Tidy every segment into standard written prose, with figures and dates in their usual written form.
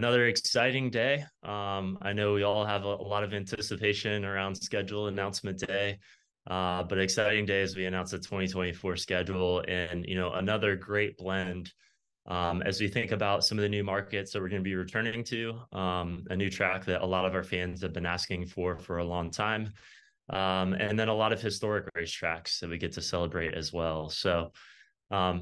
another exciting day. I know we all have a lot of anticipation around schedule announcement day, but exciting day as we announce the 2024 schedule, and, you know, another great blend as we think about some of the new markets that we're going to be returning to, a new track that a lot of our fans have been asking for a long time, and then a lot of historic racetracks that we get to celebrate as well. So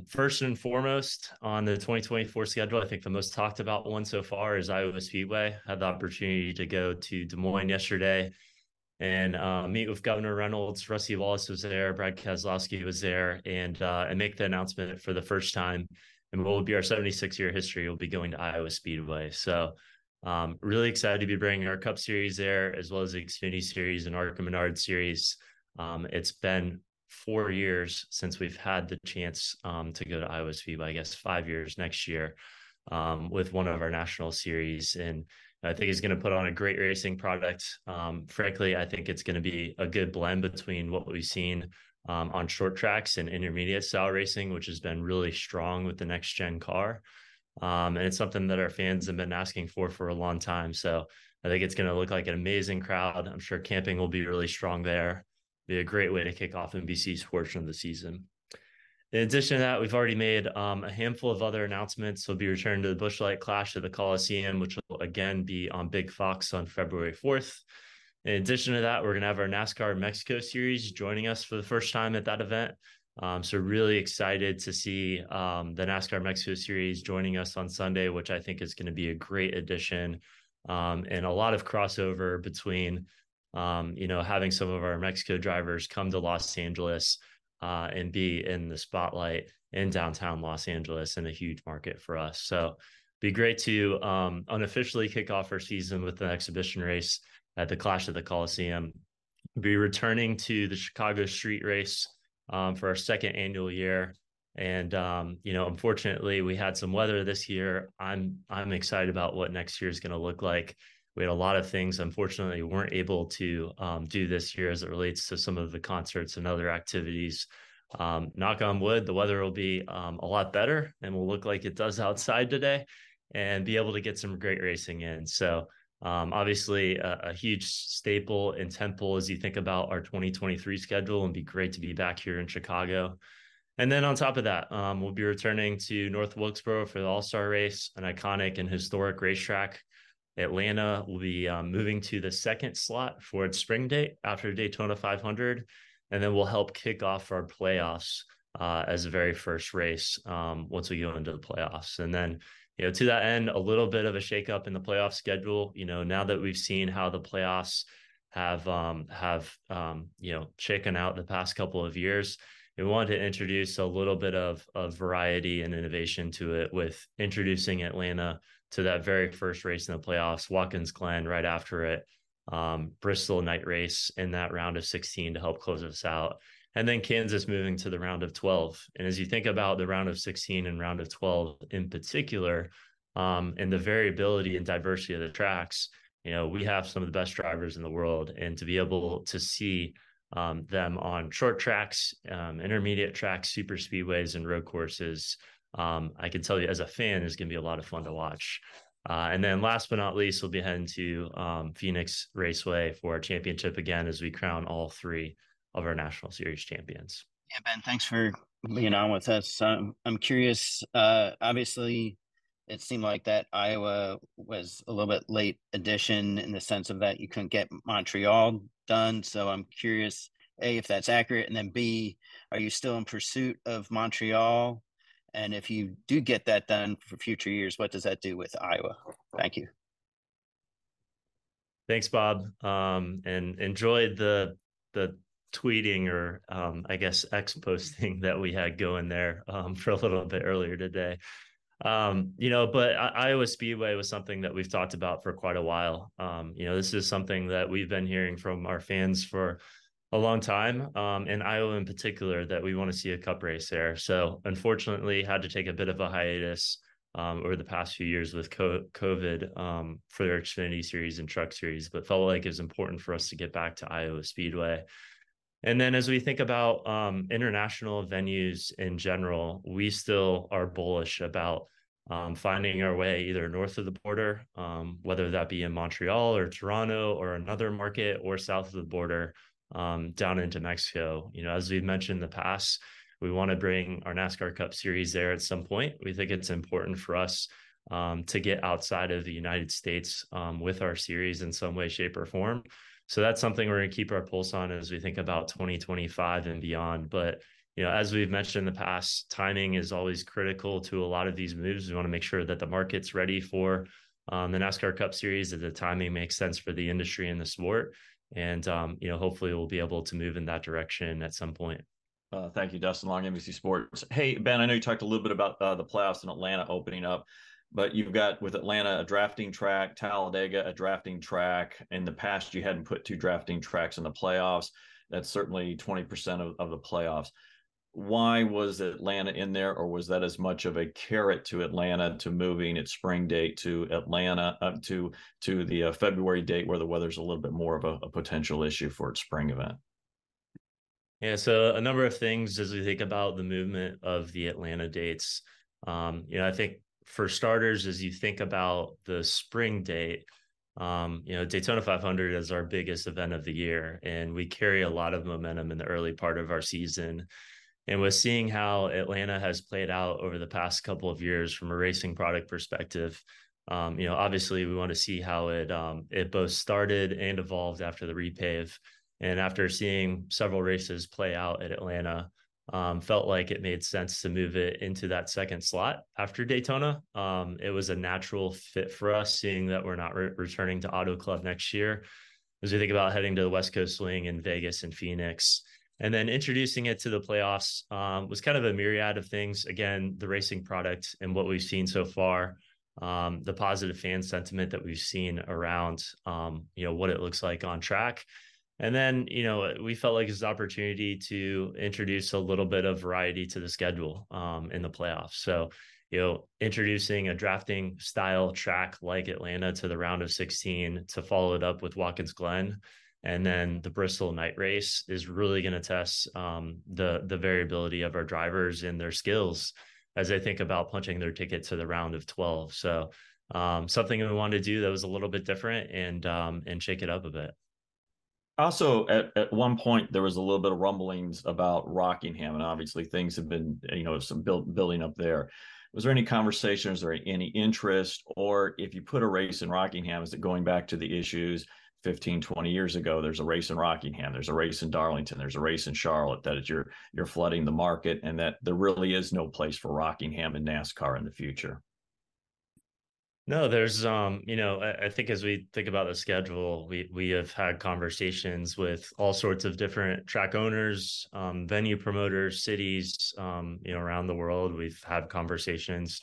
first and foremost on the 2024 schedule, I think the most talked about one so far is Iowa Speedway. I had the opportunity to go to Des Moines yesterday and meet with Governor Reynolds. Rusty Wallace was there, Brad Keselowski was there, and make the announcement for the first time in what will be our 76-year history. We'll be going to Iowa Speedway. So really excited to be bringing our Cup Series there, as well as the Xfinity Series and Arca Menard Series. It's been 4 years since we've had the chance to go to Iowa Speedway, I guess 5 years next year, with one of our national series. And I think he's going to put on a great racing product. Frankly, I think it's going to be a good blend between what we've seen on short tracks and intermediate style racing, which has been really strong with the next gen car. And it's something that our fans have been asking for a long time. So I think it's going to look like an amazing crowd. I'm sure camping will be really strong there. Be a great way to kick off NBC's portion of the season. In addition to that, we've already made a handful of other announcements. We'll be returning to the Busch Light Clash at the Coliseum, which will again be on Big Fox on February 4th. In addition to that, we're going to have our NASCAR Mexico Series joining us for the first time at that event. So really excited to see the NASCAR Mexico Series joining us on Sunday, which I think is going to be a great addition, and a lot of crossover between having some of our Mexico drivers come to Los Angeles and be in the spotlight in downtown Los Angeles, and a huge market for us. So be great to unofficially kick off our season with an exhibition race at the Clash of the Coliseum. Be returning to the Chicago Street Race for our second annual year. And, unfortunately, we had some weather this year. I'm excited about what next year is going to look like. We had a lot of things, unfortunately, we weren't able to do this year as it relates to some of the concerts and other activities. Knock on wood, the weather will be a lot better and will look like it does outside today, and be able to get some great racing in. So obviously a huge staple and temple as you think about our 2023 schedule, and be great to be back here in Chicago. And then on top of that, we'll be returning to North Wilkesboro for the All-Star Race, an iconic and historic racetrack. Atlanta will be moving to the second slot for its spring date after Daytona 500, and then we'll help kick off our playoffs as the very first race once we go into the playoffs. And then, to that end, a little bit of a shakeup in the playoff schedule. Now that we've seen how the playoffs have shaken out the past couple of years, we wanted to introduce a little bit of variety and innovation to it, with introducing Atlanta to that very first race in the playoffs, Watkins Glen right after it, Bristol Night Race in that round of 16 to help close us out, and then Kansas moving to the round of 12. And as you think about the round of 16 and round of 12 in particular, and the variability and diversity of the tracks, we have some of the best drivers in the world, and to be able to see them on short tracks, intermediate tracks, super speedways, and road courses, I can tell you as a fan, is going to be a lot of fun to watch. And then last but not least, we'll be heading to Phoenix Raceway for our championship again, as we crown all three of our National Series champions. Yeah, Ben, thanks for being on with us. I'm curious, obviously, it seemed like that Iowa was a little bit late addition in the sense of that you couldn't get Montreal done. So I'm curious, A, if that's accurate, and then B, are you still in pursuit of Montreal? And if you do get that done for future years, what does that do with Iowa? Thank you. Thanks, Bob. And enjoyed the tweeting or I guess X posting that we had going there for a little bit earlier today. But Iowa Speedway was something that we've talked about for quite a while. This is something that we've been hearing from our fans for a long time, and Iowa in particular, that we want to see a cup race there. So unfortunately had to take a bit of a hiatus over the past few years with COVID for their Xfinity Series and Truck Series, but felt like it was important for us to get back to Iowa Speedway. And then as we think about international venues in general, we still are bullish about finding our way either north of the border, whether that be in Montreal or Toronto or another market, or south of the border, down into Mexico. You know, as we've mentioned in the past, we want to bring our NASCAR Cup Series there at some point. We think it's important for us to get outside of the United States with our series in some way, shape, or form. So that's something we're going to keep our pulse on as we think about 2025 and beyond. But, you know, as we've mentioned in the past, timing is always critical to a lot of these moves. We want to make sure that the market's ready for the NASCAR Cup Series, that the timing makes sense for the industry and the sport. And, you know, hopefully we'll be able to move in that direction at some point. Thank you, Dustin Long, NBC Sports. Hey, Ben, I know you talked a little bit about the playoffs in Atlanta opening up, but you've got with Atlanta a drafting track, Talladega a drafting track. In the past, you hadn't put two drafting tracks in the playoffs. That's certainly 20% of the playoffs. Why was Atlanta in there, or was that as much of a carrot to Atlanta to moving its spring date to Atlanta up to the February date where the weather's a little bit more of a potential issue for its spring event? Yeah, so a number of things as we think about the movement of the Atlanta dates. You know, I think for starters, as you think about the spring date, you know, Daytona 500 is our biggest event of the year, and we carry a lot of momentum in the early part of our season. And with seeing how Atlanta has played out over the past couple of years from a racing product perspective, you know, obviously we want to see how it both started and evolved after the repave. And after seeing several races play out at Atlanta, felt like it made sense to move it into that second slot after Daytona. It was a natural fit for us, seeing that we're not returning to Auto Club next year, as we think about heading to the West Coast Swing in Vegas and Phoenix. And then introducing it to the playoffs was kind of a myriad of things. Again, the racing product and what we've seen so far, the positive fan sentiment that we've seen around, you know, what it looks like on track. And then, you know, we felt like it's an opportunity to introduce a little bit of variety to the schedule in the playoffs. So, you know, introducing a drafting style track like Atlanta to the round of 16 to follow it up with Watkins Glen and then the Bristol Night Race is really going to test the variability of our drivers and their skills as they think about punching their ticket to the round of 12. So something we wanted to do that was a little bit different and shake it up a bit. Also, at one point, there was a little bit of rumblings about Rockingham, and obviously things have been, you know, some building up there. Was there any conversation? Is there any interest? Or if you put a race in Rockingham, is it going back to the issues 15, 20 years ago? There's a race in Rockingham, there's a race in Darlington, there's a race in Charlotte, that you're flooding the market, and that there really is no place for Rockingham in NASCAR in the future. No, there's, you know, I think as we think about the schedule, we have had conversations with all sorts of different track owners, venue promoters, cities, you know, around the world. We've had conversations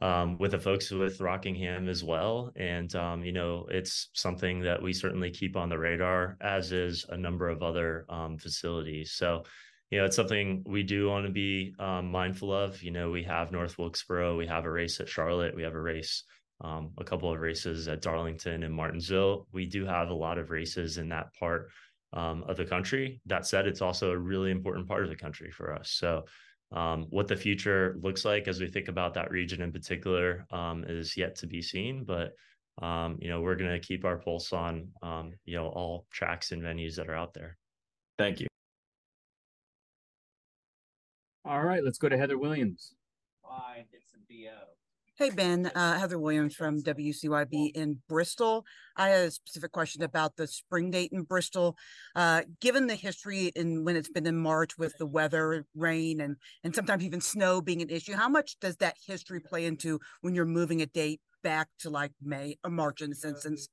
with the folks with Rockingham as well. And, you know, it's something that we certainly keep on the radar, as is a number of other facilities. So, you know, it's something we do want to be mindful of. You know, we have North Wilkesboro, we have a race at Charlotte, we have a race. A couple of races at Darlington and Martinsville. We do have a lot of races in that part of the country. That said, it's also a really important part of the country for us. So what the future looks like as we think about that region in particular is yet to be seen. But, you know, we're going to keep our pulse on, you know, all tracks and venues that are out there. Thank you. All right, let's go to Heather Williams. Why it's a BO. Hey, Ben, Heather Williams from WCYB in Bristol. I had a specific question about the spring date in Bristol. Given the history and when it's been in March with the weather, rain, and sometimes even snow being an issue, how much does that history play into when you're moving a date back to like May or March in this instance?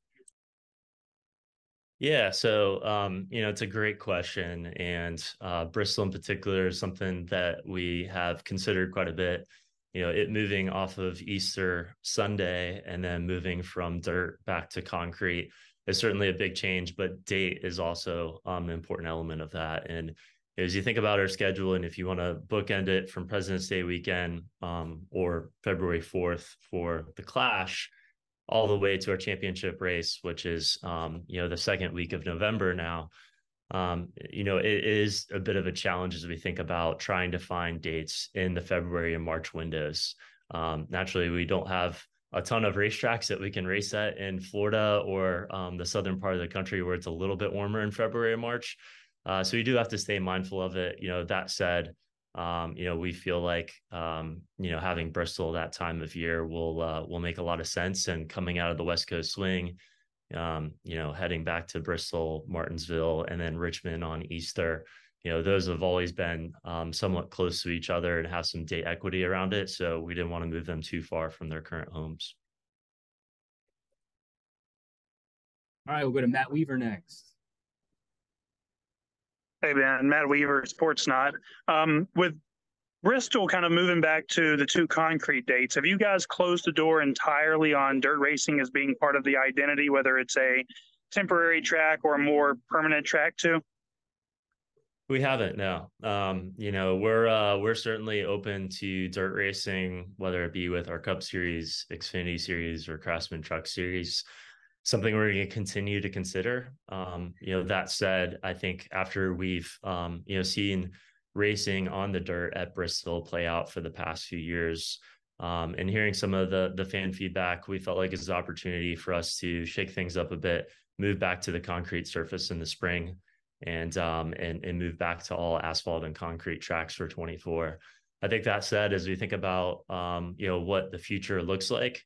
Yeah, so, you know, it's a great question. And Bristol in particular is something that we have considered quite a bit. You know, it moving off of Easter Sunday and then moving from dirt back to concrete is certainly a big change, but date is also an important element of that. And as you think about our schedule, and if you want to bookend it from President's Day weekend or February 4th for the Clash, all the way to our championship race, which is, you know, the second week of November now. You know, it is a bit of a challenge as we think about trying to find dates in the February and March windows. Naturally, we don't have a ton of racetracks that we can race at in Florida or the southern part of the country where it's a little bit warmer in February and March. So you do have to stay mindful of it. That said, we feel like, having Bristol that time of year will make a lot of sense. And coming out of the West Coast swing, heading back to Bristol, Martinsville, and then Richmond on Easter, those have always been somewhat close to each other and have some date equity around it. So we didn't want to move them too far from their current homes. All right, we'll go to Matt Weaver next. Hey, man, Matt Weaver, Sports Knot. With Bristol kind of moving back to the two concrete dates, have you guys closed the door entirely on dirt racing as being part of the identity, whether it's a temporary track or a more permanent track too? We haven't, no. We're certainly open to dirt racing, whether it be with our Cup Series, Xfinity Series, or Craftsman Truck Series. Something we're going to continue to consider. That said, I think after we've seen racing on the dirt at Bristol play out for the past few years, and hearing some of the fan feedback, we felt like it's an opportunity for us to shake things up a bit, move back to the concrete surface in the spring, and move back to all asphalt and concrete tracks for 24. I think that said, as we think about, what the future looks like,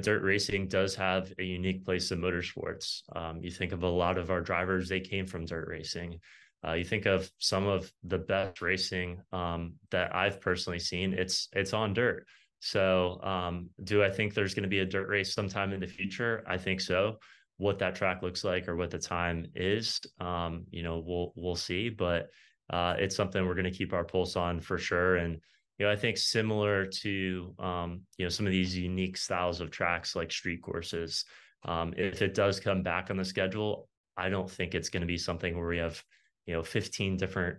dirt racing does have a unique place in motorsports. You think of a lot of our drivers, they came from dirt racing. You think of some of the best racing that I've personally seen, it's on dirt. So do I think there's going to be a dirt race sometime in the future? I think so. What that track looks like or what the time is, we'll see, but it's something we're going to keep our pulse on for sure. And, I think similar to, some of these unique styles of tracks like street courses, if it does come back on the schedule, I don't think it's going to be something where we have, 15 different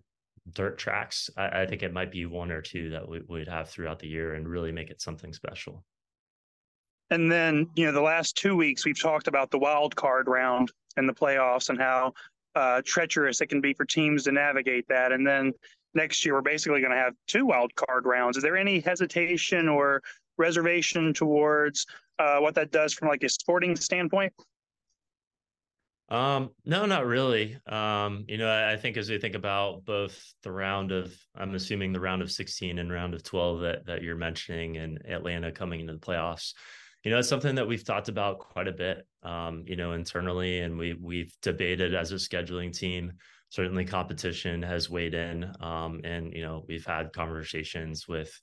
dirt tracks. I think it might be one or two that we would have throughout the year and really make it something special. And then, the last 2 weeks, we've talked about the wild card round and the playoffs and how treacherous it can be for teams to navigate that. And then next year, we're basically going to have two wild card rounds. Is there any hesitation or reservation towards what that does from like a sporting standpoint? No, not really. I think as we think about both the round of, I'm assuming the round of 16 and round of 12 that you're mentioning, and Atlanta coming into the playoffs, it's something that we've talked about quite a bit, internally, and we've debated as a scheduling team. Certainly competition has weighed in, and we've had conversations with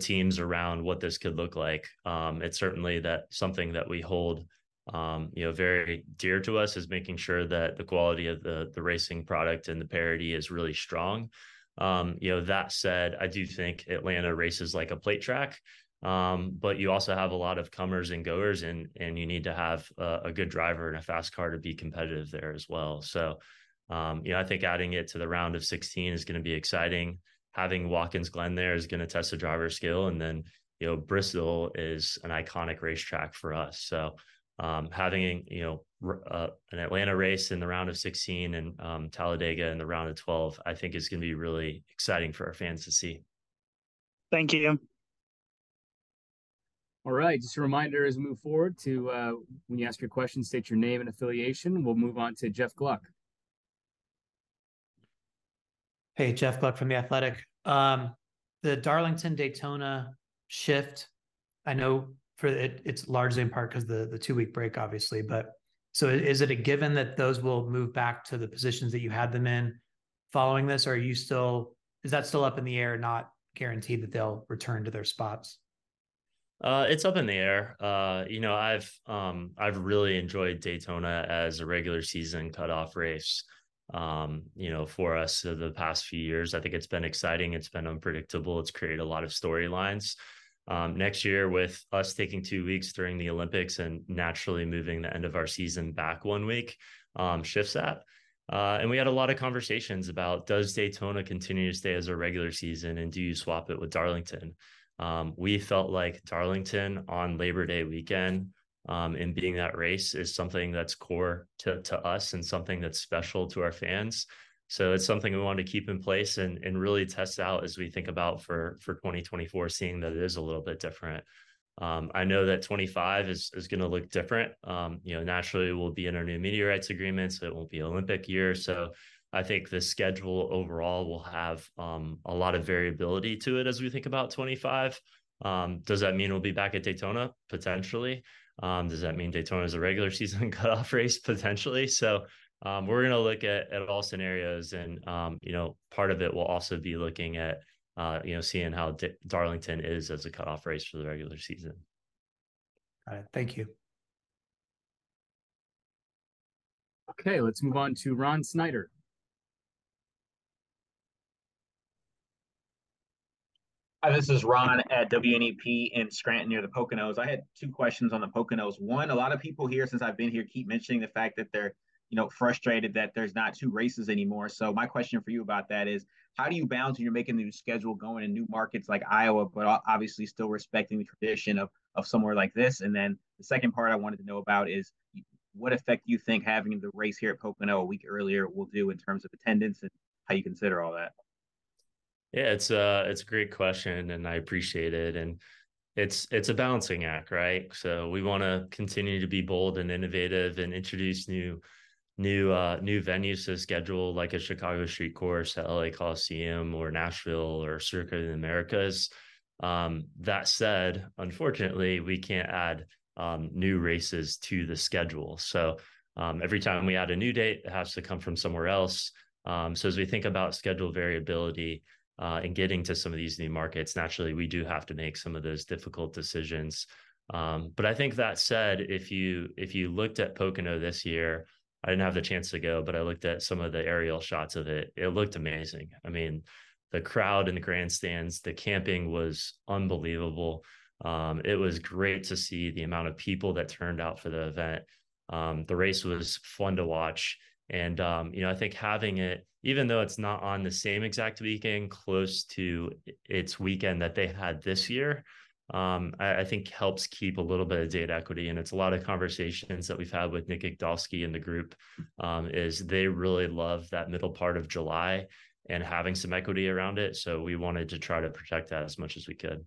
teams around what this could look like. It's certainly something that we hold very dear to us, is making sure that the quality of the racing product and the parity is really strong. That said, I do think Atlanta races like a plate track, but you also have a lot of comers and goers, and you need to have a good driver and a fast car to be competitive there as well. So, I think adding it to the round of 16 is going to be exciting. Having Watkins Glen there is going to test the driver's skill. And then, Bristol is an iconic racetrack for us. So, having an Atlanta race in the round of 16 and Talladega in the round of 12, I think is going to be really exciting for our fans to see. Thank you. All right, just a reminder as we move forward to when you ask your question, state your name and affiliation. We'll move on to Jeff Gluck. Hey, Jeff Gluck from The Athletic. The Darlington Daytona shift, I know for it's largely in part because the 2 week break, obviously, but so is it a given that those will move back to the positions that you had them in following this, or is that still up in the air, not guaranteed that they'll return to their spots? It's up in the air. I've really enjoyed Daytona as a regular season cutoff race, for us the past few years. I think it's been exciting. It's been unpredictable. It's created a lot of storylines. Next year, with us taking 2 weeks during the Olympics and naturally moving the end of our season back 1 week, shifts that. And we had a lot of conversations about, does Daytona continue to stay as a regular season, and do you swap it with Darlington? We felt like Darlington on Labor Day weekend, and being that race, is something that's core to us and something that's special to our fans. So it's something we want to keep in place and really test out as we think about for 2024, seeing that it is a little bit different. I know that 25 is going to look different. Naturally, we'll be in our new media rights agreement, so it won't be Olympic year. So I think the schedule overall will have a lot of variability to it as we think about 25. Does that mean we'll be back at Daytona? Potentially. Does that mean Daytona is a regular season cutoff race? Potentially. So we're going to look at all scenarios, and part of it will also be looking at seeing how Darlington is as a cutoff race for the regular season. All right, thank you. Okay, let's move on to Ron Snyder. Hi, this is Ron at WNEP in Scranton near the Poconos. I had two questions on the Poconos. One, a lot of people here since I've been here keep mentioning the fact that they're, frustrated that there's not two races anymore. So my question for you about that is, how do you balance when you're making the new schedule going in new markets like Iowa, but obviously still respecting the tradition of somewhere like this? And then the second part I wanted to know about is, what effect do you think having the race here at Pocono a week earlier will do in terms of attendance and how you consider all that? Yeah, it's a great question, and I appreciate it. And it's a balancing act, right? So we want to continue to be bold and innovative and introduce new venues to the schedule, like a Chicago Street Course at LA Coliseum or Nashville or Circuit of the Americas. That said, unfortunately, we can't add new races to the schedule. So every time we add a new date, it has to come from somewhere else. So as we think about schedule variability, and getting to some of these new markets, naturally, we do have to make some of those difficult decisions. But I think that said, if you looked at Pocono this year, I didn't have the chance to go, but I looked at some of the aerial shots of it. It looked amazing. I mean, the crowd in the grandstands, the camping was unbelievable. It was great to see the amount of people that turned out for the event. The race was fun to watch. And, I think having it, even though it's not on the same exact weekend, close to its weekend that they had this year, I think helps keep a little bit of data equity. And it's a lot of conversations that we've had with Nick Igdalski and the group, is they really love that middle part of July and having some equity around it. So we wanted to try to protect that as much as we could.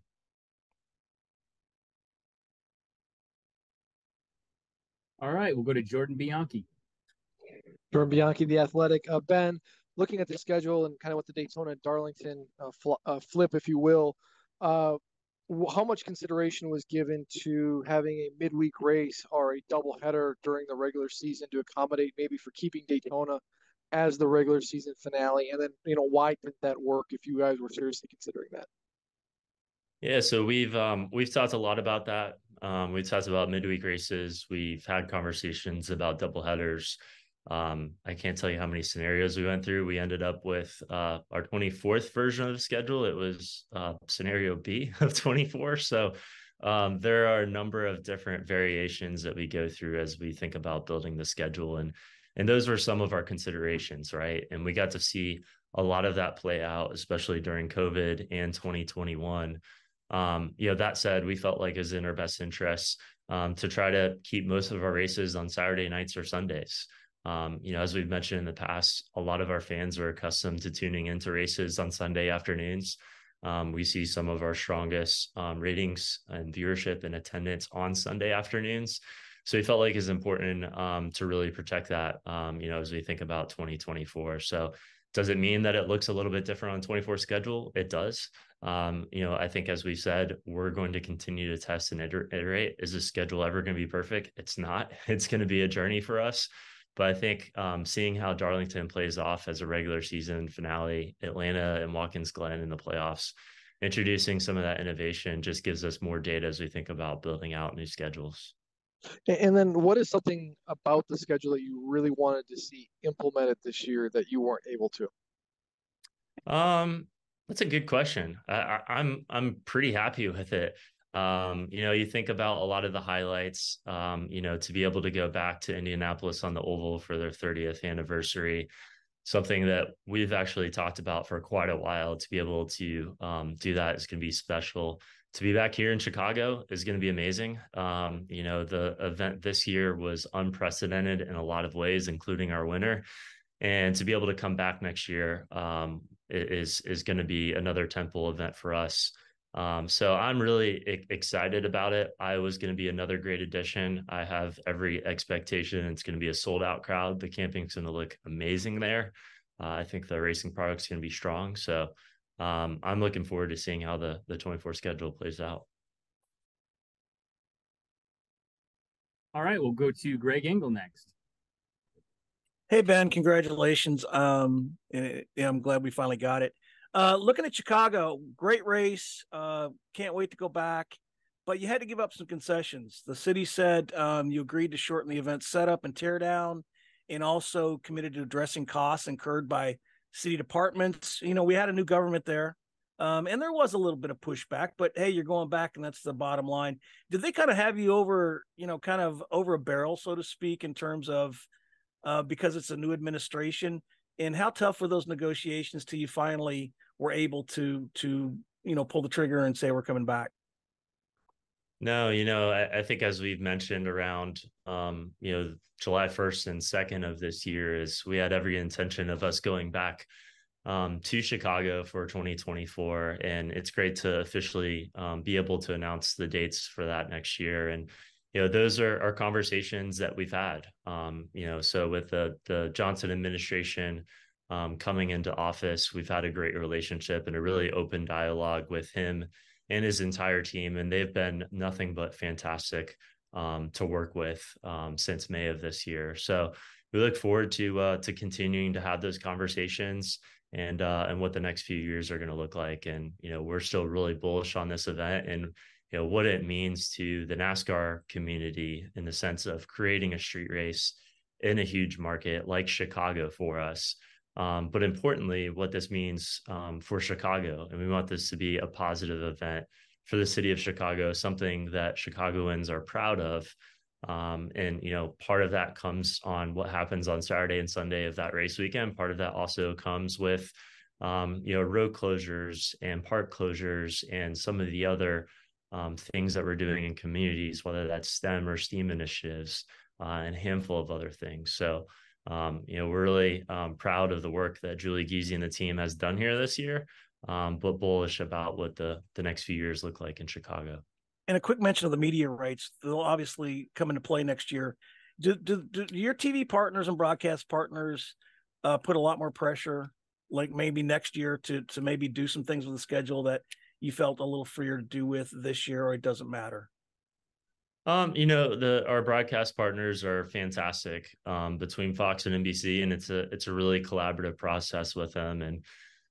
All right, we'll go to Jordan Bianchi. Jordan Bianchi, The Athletic. Ben, looking at the schedule and kind of with the Daytona and Darlington flip, if you will, how much consideration was given to having a midweek race or a doubleheader during the regular season to accommodate maybe for keeping Daytona as the regular season finale? And then, why didn't that work if you guys were seriously considering that? Yeah, so we've talked a lot about that. We've talked about midweek races. We've had conversations about doubleheaders. I can't tell you how many scenarios we went through. We ended up with our 24th version of the schedule. It was scenario B of 24. So there are a number of different variations that we go through as we think about building the schedule. And those were some of our considerations, right? And we got to see a lot of that play out, especially during COVID and 2021. That said, we felt like it was in our best interests to try to keep most of our races on Saturday nights or Sundays. As we've mentioned in the past, a lot of our fans are accustomed to tuning into races on Sunday afternoons. We see some of our strongest ratings and viewership and attendance on Sunday afternoons. So we felt like it's important to really protect that, as we think about 2024. So does it mean that it looks a little bit different on 24 schedule? It does. I think as we said, we're going to continue to test and iterate. Is the schedule ever going to be perfect? It's not. It's going to be a journey for us. But I think seeing how Darlington plays off as a regular season finale, Atlanta and Watkins Glen in the playoffs, introducing some of that innovation just gives us more data as we think about building out new schedules. And then what is something about the schedule that you really wanted to see implemented this year that you weren't able to? That's a good question. I'm pretty happy with it. You think about a lot of the highlights, to be able to go back to Indianapolis on the Oval for their 30th anniversary, something that we've actually talked about for quite a while, to be able to do that is going to be special. To be back here in Chicago is going to be amazing. The event this year was unprecedented in a lot of ways, including our winner. And to be able to come back next year is going to be another temple event for us. So I'm really excited about it. Iowa's going to be another great addition. I have every expectation it's going to be a sold out crowd. The camping's going to look amazing there. I think the racing product's going to be strong. So I'm looking forward to seeing how the 24 schedule plays out. All right, we'll go to Greg Engel next. Hey, Ben, congratulations. I'm glad we finally got it. Looking at Chicago, great race. Can't wait to go back. But you had to give up some concessions. The city said you agreed to shorten the event setup and tear down, and also committed to addressing costs incurred by city departments. You know, we had a new government there. And there was a little bit of pushback, but hey, you're going back, and that's the bottom line. Did they kind of have you over, you know, kind of over a barrel, so to speak, in terms of because it's a new administration? And how tough were those negotiations till you finally were able to you know, pull the trigger and say we're coming back? No, you know, I think as we've mentioned around, you know, July 1st and 2nd of this year is we had every intention of us going back to Chicago for 2024. And it's great to officially be able to announce the dates for that next year. And, you know, those are conversations that we've had, you know, so with the Johnson administration coming into office, we've had a great relationship and a really open dialogue with him and his entire team. And they've been nothing but fantastic to work with since May of this year. So we look forward to continuing to have those conversations and what the next few years are going to look like. And, you know, we're still really bullish on this event and, you know, what it means to the NASCAR community in the sense of creating a street race in a huge market like Chicago for us. But importantly, what this means for Chicago. And we want this to be a positive event for the city of Chicago, something that Chicagoans are proud of. And, you know, part of that comes on what happens on Saturday and Sunday of that race weekend. Part of that also comes with, you know, road closures and park closures and some of the other things that we're doing in communities, whether that's STEM or STEAM initiatives and a handful of other things. So, you know, we're really proud of the work that Julie Giese and the team has done here this year, but bullish about what the next few years look like in Chicago. And a quick mention of the media rights, they'll obviously come into play next year. Do your TV partners and broadcast partners put a lot more pressure, like maybe next year to maybe do some things with the schedule that you felt a little freer to do with this year, or it doesn't matter? You know, our broadcast partners are fantastic between Fox and NBC, and it's a really collaborative process with them. And,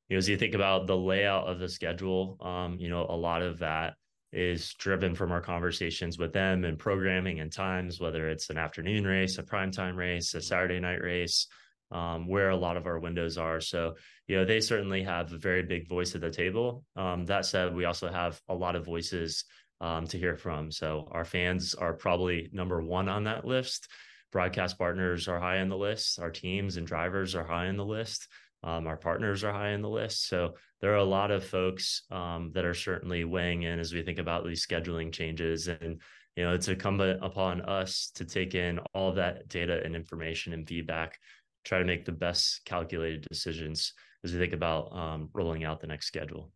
you know, as you think about the layout of the schedule, you know, a lot of that is driven from our conversations with them and programming and times, whether it's an afternoon race, a primetime race, a Saturday night race, where a lot of our windows are. So, you know, they certainly have a very big voice at the table. That said, we also have a lot of voices to hear from. So our fans are probably number one on that list. Broadcast partners are high on the list. Our teams and drivers are high on the list. Our partners are high on the list. So there are a lot of folks that are certainly weighing in as we think about these scheduling changes. And, you know, it's incumbent upon us to take in all that data and information and feedback, try to make the best calculated decisions as we think about rolling out the next schedule.